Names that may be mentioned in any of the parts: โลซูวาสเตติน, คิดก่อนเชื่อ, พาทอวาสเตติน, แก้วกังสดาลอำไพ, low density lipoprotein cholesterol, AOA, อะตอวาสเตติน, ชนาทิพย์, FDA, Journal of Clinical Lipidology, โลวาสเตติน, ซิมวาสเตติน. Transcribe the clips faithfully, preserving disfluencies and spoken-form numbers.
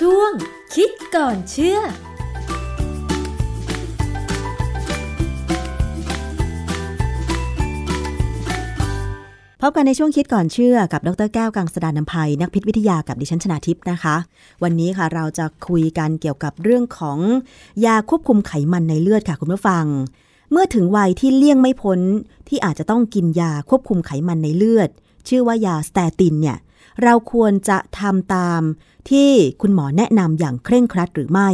ช่วงคิดก่อนเชื่อพบกันในช่วงคิดก่อนเชื่อกับดร.แก้วกังสดาลอำไพนักพิษวิทยากับดิฉันชนาทิพย์นะคะวันนี้ค่ะเราจะคุยกันเกี่ยวกับเรื่องของยาควบคุมไขมันในเลือดค่ะคุณผู้ฟังเมื่อถึงวัยที่เลี่ยงไม่พ้นที่อาจจะต้องกินยาควบคุมไขมันในเลือดชื่อว่ายาสเตตินเนี่ยเราควรจะทำตามที่คุณหมอแนะนำอย่างเคร่งครัดหรือไม่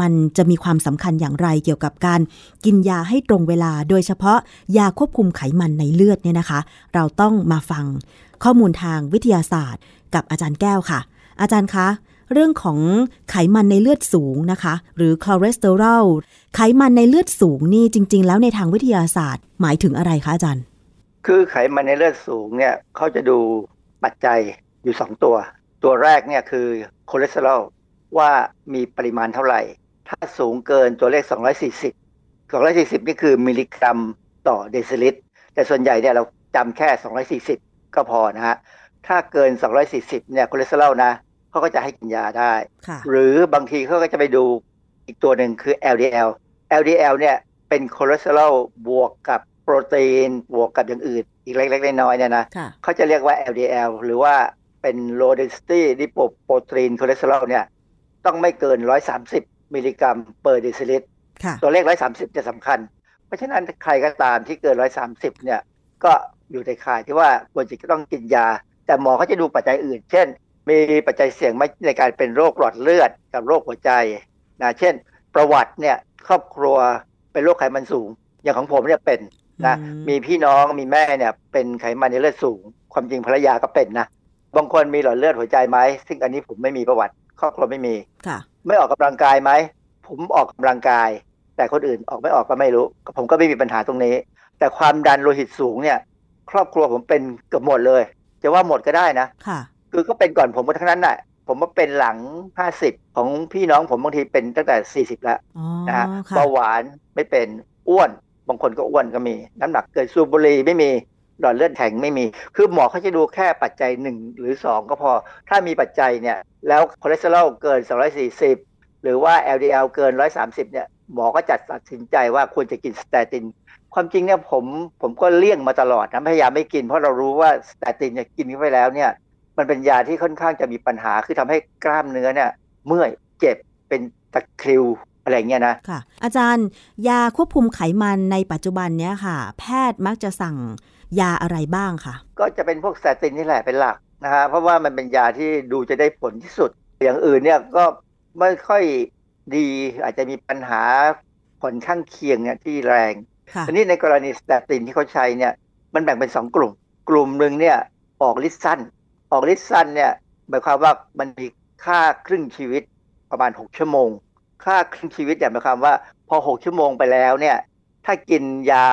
มันจะมีความสำคัญอย่างไรเกี่ยวกับการกินยาให้ตรงเวลาโดยเฉพาะยาควบคุมไขมันในเลือดเนี่ยนะคะเราต้องมาฟังข้อมูลทางวิทยาศาสตร์กับอาจารย์แก้วค่ะอาจารย์คะเรื่องของไขมันในเลือดสูงนะคะหรือคอเลสเตอรอลไขมันในเลือดสูงนี่จริงๆแล้วในทางวิทยาศาสตร์หมายถึงอะไรคะอาจารย์คือไขมันในเลือดสูงเนี่ยเขาจะดูปัจจัยอยู่สองตัวตัวแรกเนี่ยคือคอเลสเตอรอลว่ามีปริมาณเท่าไหร่ถ้าสูงเกินตัวเลขสองร้อยสี่สิบ สองร้อยสี่สิบนี่คือมิลลิกรัมต่อเดซิลิตรแต่ส่วนใหญ่เนี่ยเราจำแค่สองร้อยสี่สิบก็พอนะฮะถ้าเกินสองร้อยสี่สิบเนี่ยคอเลสเตอรอลนะเขาก็จะให้กินยาได้หรือบางทีเขาก็จะไปดูอีกตัวหนึ่งคือ แอล ดี แอล แอล ดี แอล เนี่ยเป็นคอเลสเตอรอลบวกกับโปรตีนบวกกับอย่างอื่นอีกเล็กๆน้อยๆเนี่ยนะเขาจะเรียกว่า แอล ดี แอล หรือว่าเป็น low density lipoprotein cholesterol เนี่ยต้องไม่เกินหนึ่งร้อยสามสิบมิลลิกรัมเปอร์เดซิลิตรตัวเลขหนึ่งร้อยสามสิบจะสำคัญเพราะฉะนั้นใครก็ตามที่เกินหนึ่งร้อยสามสิบเนี่ยก็อยู่ในข่ายที่ว่าควรจะต้องกินยาแต่หมอเขาจะดูปัจจัยอื่นเช่นมีปัจจัยเสี่ยงไหมในการเป็นโรคหลอดเลือดกับโรคหัวใจนะเช่นประวัติเนี่ยครอบครัวเป็นโรคไขมันสูงอย่างของผมเนี่ยเป็นนะมีพี่น้องมีแม่เนี่ยเป็นไขมันในเลือดสูงความจริงภรรยาก็เป็นนะบางคนมีหลอดเลือดหัวใจไหมซึ่งอันนี้ผมไม่มีประวัติครอบครัวไม่มีไม่ออกกำลังกายไหมผมออกกำลังกายแต่คนอื่นออกไม่ออกก็ไม่รู้ผมก็ไม่มีปัญหาตรงนี้แต่ความดันโลหิตสูงเนี่ยครอบครัวผมเป็นเกือบหมดเลยจะว่าหมดก็ได้นะคือก็เป็นก่อนผมก็ทั้งนั้นแหละผมว่าเป็นหลังห้าสิบของพี่น้องผมบางทีเป็นตั้งแต่สี่สิบแล้วนะฮะเบาหวานไม่เป็นอ้วนบางคนก็อ้วนก็มีน้ำหนักเกินสูบบุหรี่ไม่มีหลอดเลือดแข็งไม่มีคือหมอเขาจะดูแค่ปัจจัยหนึ่งหรือสองก็พอถ้ามีปัจจัยเนี่ยแล้วคอเลสเตอรอลเกินสองร้อยสี่สิบหรือว่า แอล ดี แอล เกินหนึ่งร้อยสามสิบเนี่ยหมอก็จัดตัดสินใจว่าควรจะกินสเตตินความจริงเนี่ยผมผมก็เลี่ยงมาตลอดนะพยายามไม่กินเพราะเรารู้ว่าสเตตินเนี่ยกินเข้าไปแล้วเนี่ยมันเป็นยาที่ค่อนข้างจะมีปัญหาคือทำให้กล้ามเนื้อเนี่ยเมื่อยเจ็บเป็นตะคริวอะไรเงี้ยนะค่ะอาจารย์ยาควบคุมไขมันในปัจจุบันเนี่ยค่ะแพทย์มักจะสั่งยาอะไรบ้างคะก็จะเป็นพวกสเตตินนี่แหละเป็นหลักนะฮะเพราะว่ามันเป็นยาที่ดูจะได้ผลที่สุดอย่างอื่นเนี่ยก็ไม่ค่อยดีอาจจะมีปัญหาผลข้างเคียงเนี่ยที่แรงทีนี้ในกรณีสเตตินที่เขาใช้เนี่ยมันแบ่งเป็นสองกลุ่มกลุ่มนึงเนี่ยออกฤทธิ์สั้นออกฤทธิ์สั้นเนี่ยหมายความว่ามันมีค่าครึ่งชีวิตประมาณหกชั่วโมงค่าครึ่งชีวิตเนี่ยหมายความว่าพอหกชั่วโมงไปแล้วเนี่ยถ้ากินยา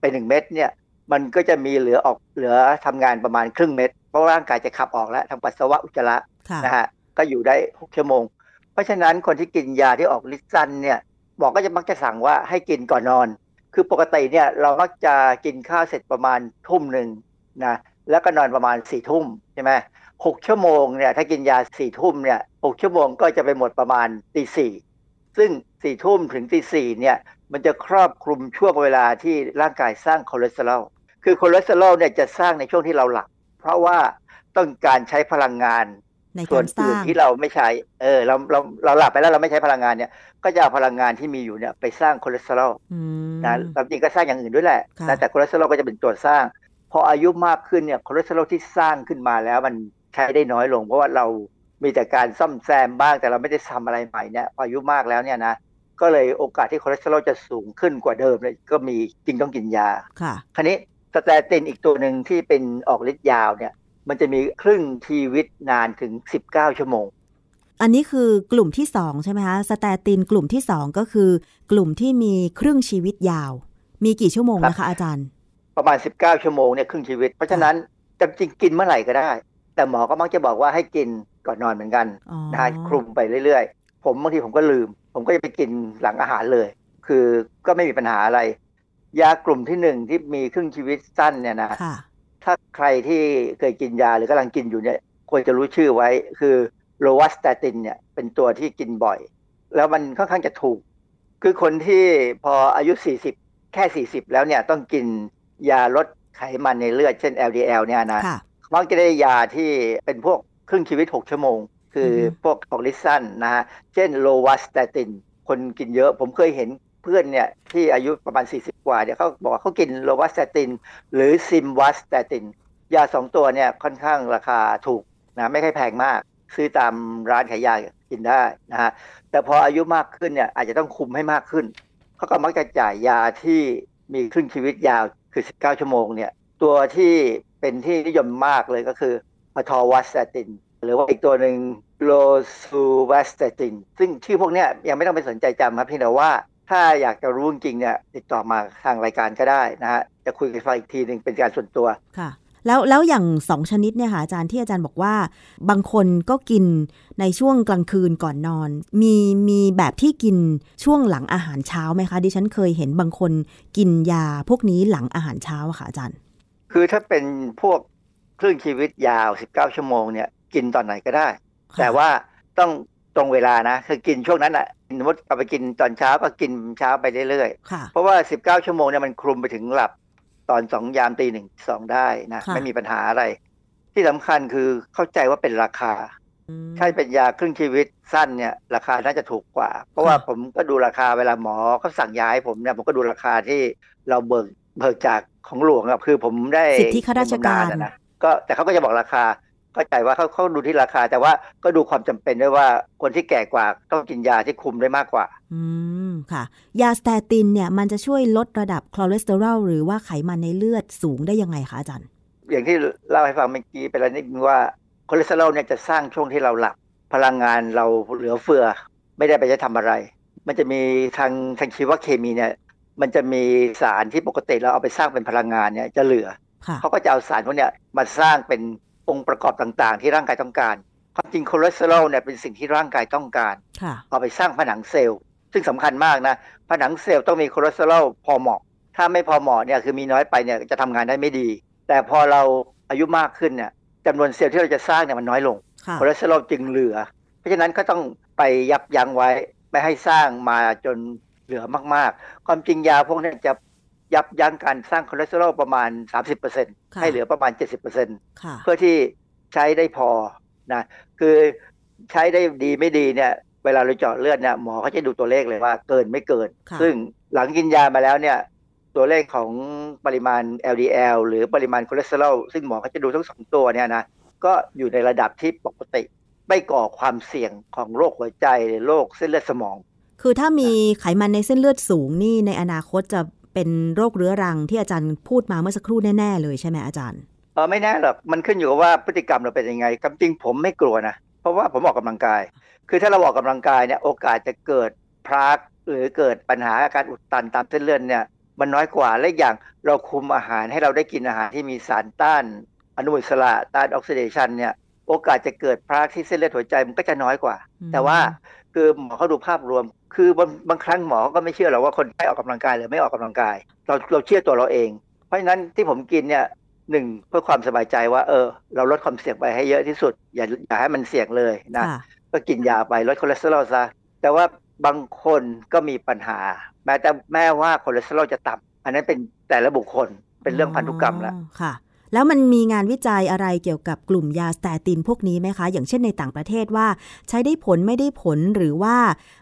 ไปหนึ่งเม็ดเนี่ยมันก็จะมีเหลือออกเหลือทำงานประมาณครึ่งเม็ดเพราะร่างกายจะขับออกแล้วทางปัสสาวะอุจจาระนะฮะก็อยู่ได้หกชั่วโมงเพราะฉะนั้นคนที่กินยาที่ออกฤทธิ์สั้นเนี่ยหมอก็จะมักจะสั่งว่าให้กินก่อนนอนคือปกติเนี่ยเรามักจะกินข้าวเสร็จประมาณทุ่มหนึ่งนะแล้วก็นอนประมาณสี่ทุ่มใช่ไหมหกชั่วโมงเนี่ยถ้ากินยาสี่ทุ่มเนี่ยหกชั่วโมงก็จะไปหมดประมาณตีสี่ซึ่งสี่ทุ่มถึงตีสี่เนี่ยมันจะครอบคลุมช่วงเวลาที่ร่างกายสร้างคอเลสเตอรอลคือคอเลสเตอรอลเนี่ยจะสร้างในช่วงที่เราหลับเพราะว่าต้องการใช้พลังงานในส่วนอื่นที่เราไม่ใช้เออเราเราเราหลับไปแล้วเราไม่ใช้พลังงานเนี่ยก็จะเอาพลังงานที่มีอยู่เนี่ยไปสร้างคอเลสเตอรอลนะจริงก็สร้างอย่างอื่นด้วยแหละแต่คอเลสเตอรอลก็จะเป็นตัวสร้างพออายุมากขึ้นเนี่ยคอเลสเตอรอลที่สร้างขึ้นมาแล้วมันใช้ได้น้อยลงเพราะว่าเรามีแต่การซ่อมแซมบ้างแต่เราไม่ได้ทำอะไรใหม่เนี่ยพออายุมากแล้วเนี่ยนะก็เลยโอกาสที่คอเลสเตอรอลจะสูงขึ้นกว่าเดิมเลยก็มีจึงต้องกินยาค่ะคราวนี้สเตตินอีกตัวหนึ่งที่เป็นออกฤทธิ์ยาวเนี่ยมันจะมีครึ่งชีวิตนานถึงสิบเก้าชั่วโมงอันนี้คือกลุ่มที่สองใช่ไหมคะสเตตินกลุ่มที่สองก็คือกลุ่มที่มีครึ่งชีวิตยาวมีกี่ชั่วโมงนะคะอาจารย์ประมาณสิบเก้าชั่วโมงเนี่ยครึ่งชีวิตเพราะฉะนั้นจะจริงกินเมื่อไหร่ก็ได้แต่หมอก็มักจะบอกว่าให้กินก่อนนอนเหมือนกันนะคลุมไปเรื่อยๆผมบางทีผมก็ลืมผมก็จะไปกินหลังอาหารเลยคือก็ไม่มีปัญหาอะไรยากลุ่มที่หนึ่งที่มีครึ่งชีวิตสั้นเนี่ยนะถ้าใครที่เคยกินยาหรือกำลังกินอยู่เนี่ยควรจะรู้ชื่อไว้คือ โลวาสเตตินเนี่ยเป็นตัวที่กินบ่อยแล้วมันค่อนข้างจะถูกคือคนที่พออายุสี่สิบแค่สี่สิบแล้วเนี่ยต้องกินยาลดไขมันในเลือดเช่น แอล ดี แอล เนี่ยนะมักจะได้ยาที่เป็นพวกครึ่งชีวิตหกชั่วโมงคือพวกของลิซันนะฮะเช่นโลวาสเตตินคนกินเยอะผมเคยเห็นเพื่อนเนี่ยที่อายุประมาณสี่สิบกว่าเนี่ยเขาบอกว่าเขากินโลวาสเตตินหรือซิมวาสเตตินยาสองตัวเนี่ยค่อนข้างราคาถูกนะไม่ค่อยแพงมากซื้อตามร้านขายยากินได้นะฮะแต่พออายุมากขึ้นเนี่ยอาจจะต้องคุมให้มากขึ้นเขาก็มักจะจ่ายยาที่มีครึ่งชีวิตยาวคือสิบเก้าชั่วโมงเนี่ยตัวที่เป็นที่นิยมมากเลยก็คือพาทอวาสเตตินหรือว่าอีกตัวหนึ่งโลซูวาสเตตินซึ่งชื่อพวกเนี้ยยังไม่ต้องไปสนใจจำครับเพียงแต่ว่าถ้าอยากจะรู้จริงเนี่ยติดต่อมาทางรายการก็ได้นะฮะจะคุยกันอีกทีนึงเป็นการส่วนตัวค่ะแล้วแล้วอย่างสองชนิดเนี่ยค่ะอาจารย์ที่อาจารย์บอกว่าบางคนก็กินในช่วงกลางคืนก่อนนอนมีมีแบบที่กินช่วงหลังอาหารเช้าไหมคะดิฉันเคยเห็นบางคนกินยาพวกนี้หลังอาหารเช้าค่ะอาจารย์คือถ้าเป็นพวกคลื่นชีวิตยาวสิบเก้าชั่วโมงเนี่ยกินตอนไหนก็ได้แต่ว่าต้องตรงเวลานะคือกินช่วงนั้นอ่ะสมมติเอาไปกินตอนเช้าก็กินเช้าไปเรื่อยๆเพราะว่าสิบเก้าชั่วโมงเนี่ยมันคลุมไปถึงหลับตอนสองยามตีหนึ่งสองได้นะไม่มีปัญหาอะไรที่สำคัญคือเข้าใจว่าเป็นราคาใช่เป็นยาครึ่งชีวิตสั้นเนี่ยราคาน่าจะถูกกว่าเพราะว่าผมก็ดูราคาเวลาหมอเขาสั่งยาให้ผมเนี่ยผมก็ดูราคาที่เราเบิกเบิกจากของหลวงอ่ะคือผมได้สิทธิข้าราชการนะก็แต่เขาก็จะบอกราคาเข้าใจว่าเขาเขาดูที่ราคาแต่ว่าก็ดูความจำเป็นด้วยว่าคนที่แก่กว่าต้องกินยาที่คุมได้มากกว่าอืมค่ะยาสเตตินเนี่ยมันจะช่วยลดระดับคอเลสเตอรอลหรือว่าไขมันในเลือดสูงได้ยังไงคะอาจารย์อย่างที่เล่าให้ฟังเมื่อกี้ไปแล้วนิดนึงว่าคอเลสเตอรอลเนี่ยจะสร้างช่วงที่เราหลับพลังงานเราเหลือเฟือไม่ได้ไปจะทำอะไรมันจะมีทางทางชีวเคมีเนี่ยมันจะมีสารที่ปกติเราเอาไปสร้างเป็นพลังงานเนี่ยจะเหลือเขาก็จะเอาสารพวกเนี้ยมาสร้างเป็นองค์ประกอบต่างๆที่ร่างกายต้องการความจริงคอเลสเตอรอลเนี่ยเป็นสิ่งที่ร่างกายต้องการเอาไปสร้างผนังเซลล์ซึ่งสำคัญมากนะผนังเซลล์ต้องมีคอเลสเตอรอลพอเหมาะถ้าไม่พอเหมาะเนี่ยคือมีน้อยไปเนี่ยจะทำงานได้ไม่ดีแต่พอเราอายุมากขึ้นเนี่ยจำนวนเซลล์ที่เราจะสร้างเนี่ยมันน้อยลงคอเลสเตอรอลจึงเหลือเพราะฉะนั้นก็ต้องไปยับยั้งไว้ไม่ให้สร้างมาจนเหลือมากๆความจริงยาพวกนี้จะยับยั้งการสร้างคอเลสเตอรอลประมาณ สามสิบเปอร์เซ็นต์ ให้เหลือประมาณ เจ็ดสิบเปอร์เซ็นต์ เพื่อที่ใช้ได้พอนะคือใช้ได้ดีไม่ดีเนี่ยเวลาเราเจาะเลือดเนี่ยหมอเขาจะดูตัวเลขเลยว่าเกินไม่เกินซึ่งหลังกินยามาแล้วเนี่ยตัวเลขของปริมาณ แอล ดี แอล หรือปริมาณคอเลสเตอรอลซึ่งหมอเขาจะดูทั้งสองตัวเนี่ยนะก็อยู่ในระดับที่ปกติไม่ก่อความเสี่ยงของโรคหัวใจหรือโรคเส้นเลือดสมองคือถ้ามีไขมันในเส้นเลือดสูงนี่ในอนาคตจะเป็นโรคเรื้อรังที่อาจารย์พูดมาเมื่อสักครู่แน่ๆเลยใช่ไหมอาจารย์เออไม่แน่หรอกมันขึ้นอยู่กับว่าพฤติกรรมเราเป็นยังไงจริงผมไม่กลัวนะเพราะว่าผมออกกำลังกายคือถ้าเราออกกำลังกายเนี่ยโอกาสจะเกิดพลาสหรือเกิดปัญหาอาการอุดตันตามเส้นเลือดเนี่ยมันน้อยกว่าและอย่างเราคุมอาหารให้เราได้กินอาหารที่มีสารต้านอนุมูลอิสระต้านออกซิเดชันเนี่ยโอกาสจะเกิดพลาสที่เส้นเลือดหัวใจมันก็จะน้อยกว่าแต่ว่าคือหมอเขาดูภาพรวมคือบางบางครั้งหมอก็ไม่เชื่อหรอกว่าคนไข้ออกกำลังกายหรือไม่ออกกำลังกายเราเราเชื่อตัวเราเองเพราะฉะนั้นที่ผมกินเนี่ยหนึ่งเพื่อความสบายใจว่าเออเราลดความเสี่ยงไปให้เยอะที่สุดอย่าอย่าให้มันเสี่ยงเลยนะก็กินยาไปลดคอเลสเตอรอลซะแต่ว่าบางคนก็มีปัญหาแม้แต่แม้ว่าคอเลสเตอรอลจะต่ำอันนั้นเป็นแต่ละบุคคลเป็นเรื่องพันธุกรรมแล้วค่ะแล้วมันมีงานวิจัยอะไรเกี่ยวกับกลุ่มยาสเตตินพวกนี้ไหมคะอย่างเช่นในต่างประเทศว่าใช้ได้ผลไม่ได้ผลหรือว่า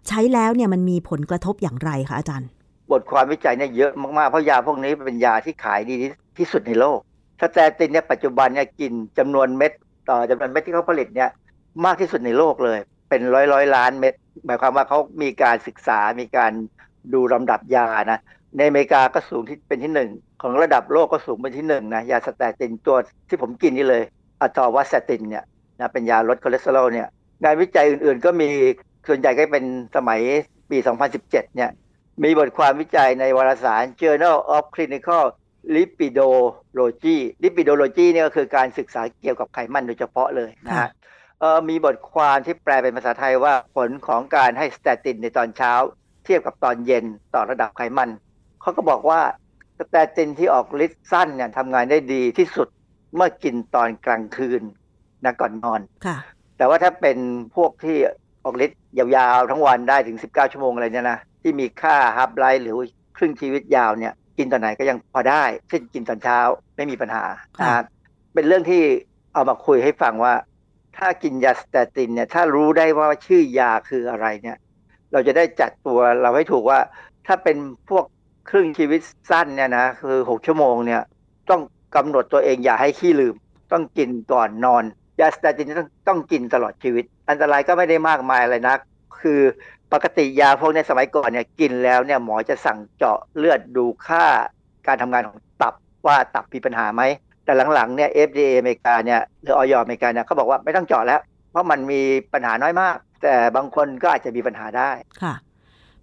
ใช้แล้วเนี่ยมันมีผลกระทบอย่างไรคะอาจารย์บทความวิจัยเนี่ยเยอะมากๆเพราะยาพวกนี้เป็นยาที่ขายดีที่สุดในโลกสเตตินเนี่ยปัจจุบันเนี่ยกินจำนวนเม็ดต่อจำนวนเม็ดที่เขาผลิตเนี่ยมากที่สุดในโลกเลยเป็นร้อยร้อยล้านเม็ดหมายความว่าเขามีการศึกษามีการดูลำดับยานะในอเมริกาก็สูงที่เป็นที่หนึ่งของระดับโลกก็สูงเป็นที่หนึ่งนะยาสเตตินตัวที่ผมกินนี่เลยอะตอวาสเตตินเนี่ยนะเป็นยาลดคอเลสเตอรอลเนี่ยงานวิจัยอื่นๆก็มีส่วนใหญ่ก็เป็นสมัยปีสองพันสิบเจ็ดเนี่ยมีบทความวิจัยในวารสาร Journal of Clinical Lipidology Lipidology เนี่ยก็คือการศึกษาเกี่ยวกับไขมันโดยเฉพาะเลยนะฮะเอ่อมีบทความที่แปลเป็นภาษาไทยว่าผลของการให้สเตตินในตอนเช้าเทียบกับตอนเย็นต่อระดับไขมันเขาก็บอกว่าสเตตินที่ออกฤทธิ์สั้นเนี่ยทำงานได้ดีที่สุดเมื่อกินตอนกลางคืนนะก่อนนอนแต่ แต่ว่าถ้าเป็นพวกที่ออกฤทธิ์ยาวๆทั้งวันได้ถึงสิบเก้าชั่วโมงอะไรเนี่ยนะที่มีค่าฮับไลท์หรือครึ่งชีวิตยาวเนี่ยกินตอนไหนก็ยังพอได้เช่นกินตอนเช้าไม่มีปัญหานะเป็นเรื่องที่เอามาคุยให้ฟังว่าถ้ากินยาสเตตินเนี่ยถ้ารู้ได้ว่าชื่อยาคืออะไรเนี่ยเราจะได้จัดตัวเราให้ถูกว่าถ้าเป็นพวกครึ่งชีวิตสั้นเนี่ยนะคือหกชั่วโมงเนี่ยต้องกำหนดตัวเองอย่าให้ขี้ลืมต้องกินก่อนนอนยาสเตตินต้องต้องกินตลอดชีวิตอันตรายก็ไม่ได้มากมายอะไรนักคือปกติยาพวกในสมัยก่อนเนี่ยกินแล้วเนี่ยหมอจะสั่งเจาะเลือดดูค่าการทำงานของตับว่าตับมีปัญหาไหมแต่หลังๆเนี่ย เอฟ ดี เอ อเมริกาเนี่ยหรือ อ อย อเมริกาเนี่ยเขาบอกว่าไม่ต้องเจาะแล้วเพราะมันมีปัญหาน้อยมากแต่บางคนก็อาจจะมีปัญหาได้ค่ะ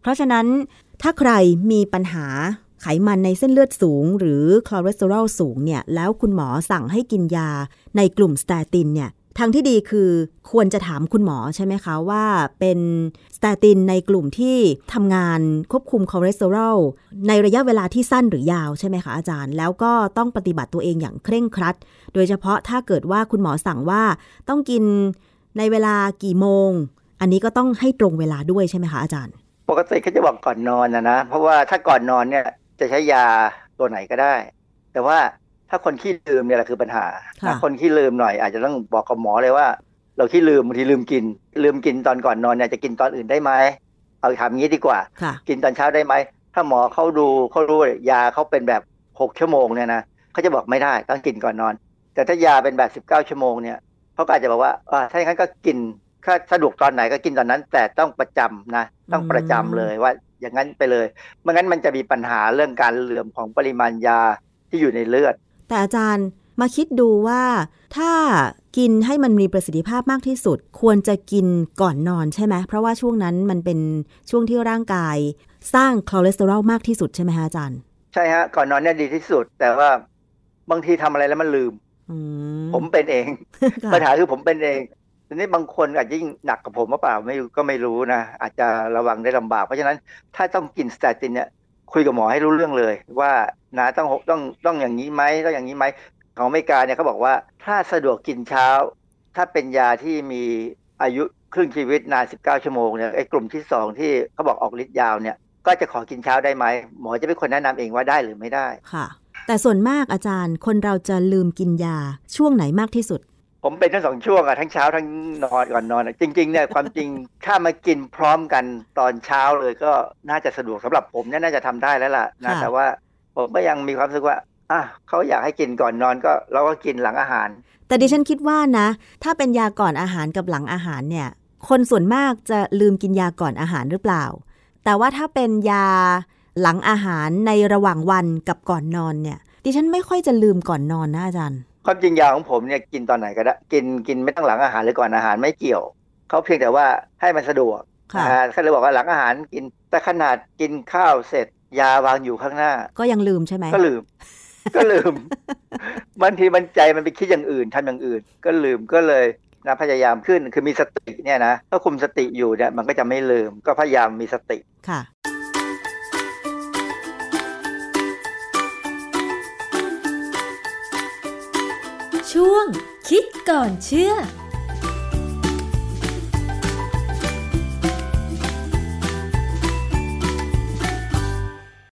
เพราะฉะนั้นถ้าใครมีปัญหาไขมันในเส้นเลือดสูงหรือคอเลสเตอรอลสูงเนี่ยแล้วคุณหมอสั่งให้กินยาในกลุ่มสเตตินเนี่ยทางที่ดีคือควรจะถามคุณหมอใช่ไหมคะว่าเป็นสเตตินในกลุ่มที่ทำงานควบคุมคอเลสเตอรอลในระยะเวลาที่สั้นหรือยาวใช่ไหมคะอาจารย์แล้วก็ต้องปฏิบัติตัวเองอย่างเคร่งครัดโดยเฉพาะถ้าเกิดว่าคุณหมอสั่งว่าต้องกินในเวลากี่โมงอันนี้ก็ต้องให้ตรงเวลาด้วยใช่ไหมคะอาจารย์ปกติเขาจะบอกก่อนนอนนะนะเพราะว่าถ้าก่อนนอนเนี่ยจะใช้ยาตัวไหนก็ได้แต่ว่าถ้าคนขี้ลืมเนี่ยแหละคือปัญหาถ้าคนขี้ลืมหน่อยอาจจะต้องบอกกับหมอเลยว่าเราขี้ลืมบางทีลืมกินลืมกินตอนก่อนนอนเนี่ยจะกินตอนอื่นได้ไหมเอาถามงี้ดีกว่ากินตอนเช้าได้ไหมถ้าหมอเขาดูเขารู้ยาเขาเป็นแบบหกชั่วโมงเนี่ยนะเขาจะบอกไม่ได้ต้องกินก่อนนอนแต่ถ้ายาเป็นแบบสิบเก้าชั่วโมงเนี่ยเขาก็อาจจะบอกว่าถ้าอย่างนั้นก็กินถ้าสะดวกตอนไหนก็กินตอนนั้นแต่ต้องประจำนะต้องประจำเลยว่าอย่างนั้นไปเลยไม่งั้นมันจะมีปัญหาเรื่องการเหลื่อมของปริมาณยาที่อยู่ในเลือดแต่อาจารย์มาคิดดูว่าถ้ากินให้มันมีประสิทธิภาพมากที่สุดควรจะกินก่อนนอนใช่ไหมเพราะว่าช่วงนั้นมันเป็นช่วงที่ร่างกายสร้างคอเลสเตอรอลมากที่สุดใช่ไหมฮะอาจารย์ใช่ฮะก่อนนอนเนี่ยดีที่สุดแต่ว่าบางทีทำอะไรแล้วมันลืมผมเป็นเอง ปัญหาคือผมเป็นเองทีนี้บางคนอาจจะยิ่งหนักกับผมหรือเปล่าไม่ก็ไม่รู้นะอาจจะระวังได้ลำบากเพราะฉะนั้นถ้าต้องกินสเตตินเนี่ยคุยกับหมอให้รู้เรื่องเลยว่านะต้องต้องต้องอย่างนี้ไหมต้องอย่างนี้ไหมของอเมริกาเนี่ยเขาบอกว่าถ้าสะดวกกินเช้าถ้าเป็นยาที่มีอายุครึ่งชีวิตนานสิบเก้าชั่วโมงเนี่ยไอ้กลุ่มที่สองที่เขาบอกออกฤทธิ์ยาวเนี่ยก็จะขอกินเช้าได้ไหมหมอจะเป็นคนแนะนำเองว่าได้หรือไม่ได้ค่ะแต่ส่วนมากอาจารย์คนเราจะลืมกินยาช่วงไหนมากที่สุดผมเป็นทั้งสองช่วงอะทั้งเช้าทั้งนอนก่อนนอนจริงๆเนี่ยความจริงถ้ามากินพร้อมกันตอนเช้าเลยก็น่าจะสะดวกสำหรับผมเนี่ยน่าจะทำได้แล้วล่ะนะแต่ว่าผมก็ยังมีความรู้สึกว่าอ่ะเขาอยากให้กินก่อนนอนก็เราก็กินหลังอาหารแต่ดิฉันคิดว่านะถ้าเป็นยาก่อนอาหารกับหลังอาหารเนี่ยคนส่วนมากจะลืมกินยาก่อนอาหารหรือเปล่าแต่ว่าถ้าเป็นยาหลังอาหารในระหว่างวันกับก่อนนอนเนี่ยดิฉันไม่ค่อยจะลืมก่อนนอนนะอาจารย์ความจริงยาของผมเนี่ยกินตอนไหนก็ได้กินกินไม่ต้องหลังอาหารหรือก่อนอาหารไม่เกี่ยวเขาเพียงแต่ว่าให้มันสะดวกเขาเลยบอกว่าหลังอาหารกินแต่ขนาดกินข้าวเสร็จยาวางอยู่ข้างหน้าก็ยังลืมใช่ไหมก็ลืม ก็ลืมบางทีมันใจมันไปคิดอย่างอื่นทำอย่างอื่นก็ลืมก็เลยนะพยายามขึ้นคือมีสติเนี่ยนะถ้าคุมสติอยู่เนี่ยมันก็จะไม่ลืมก็พยายามมีสติค่ะช่วงคิดก่อนเชื่อ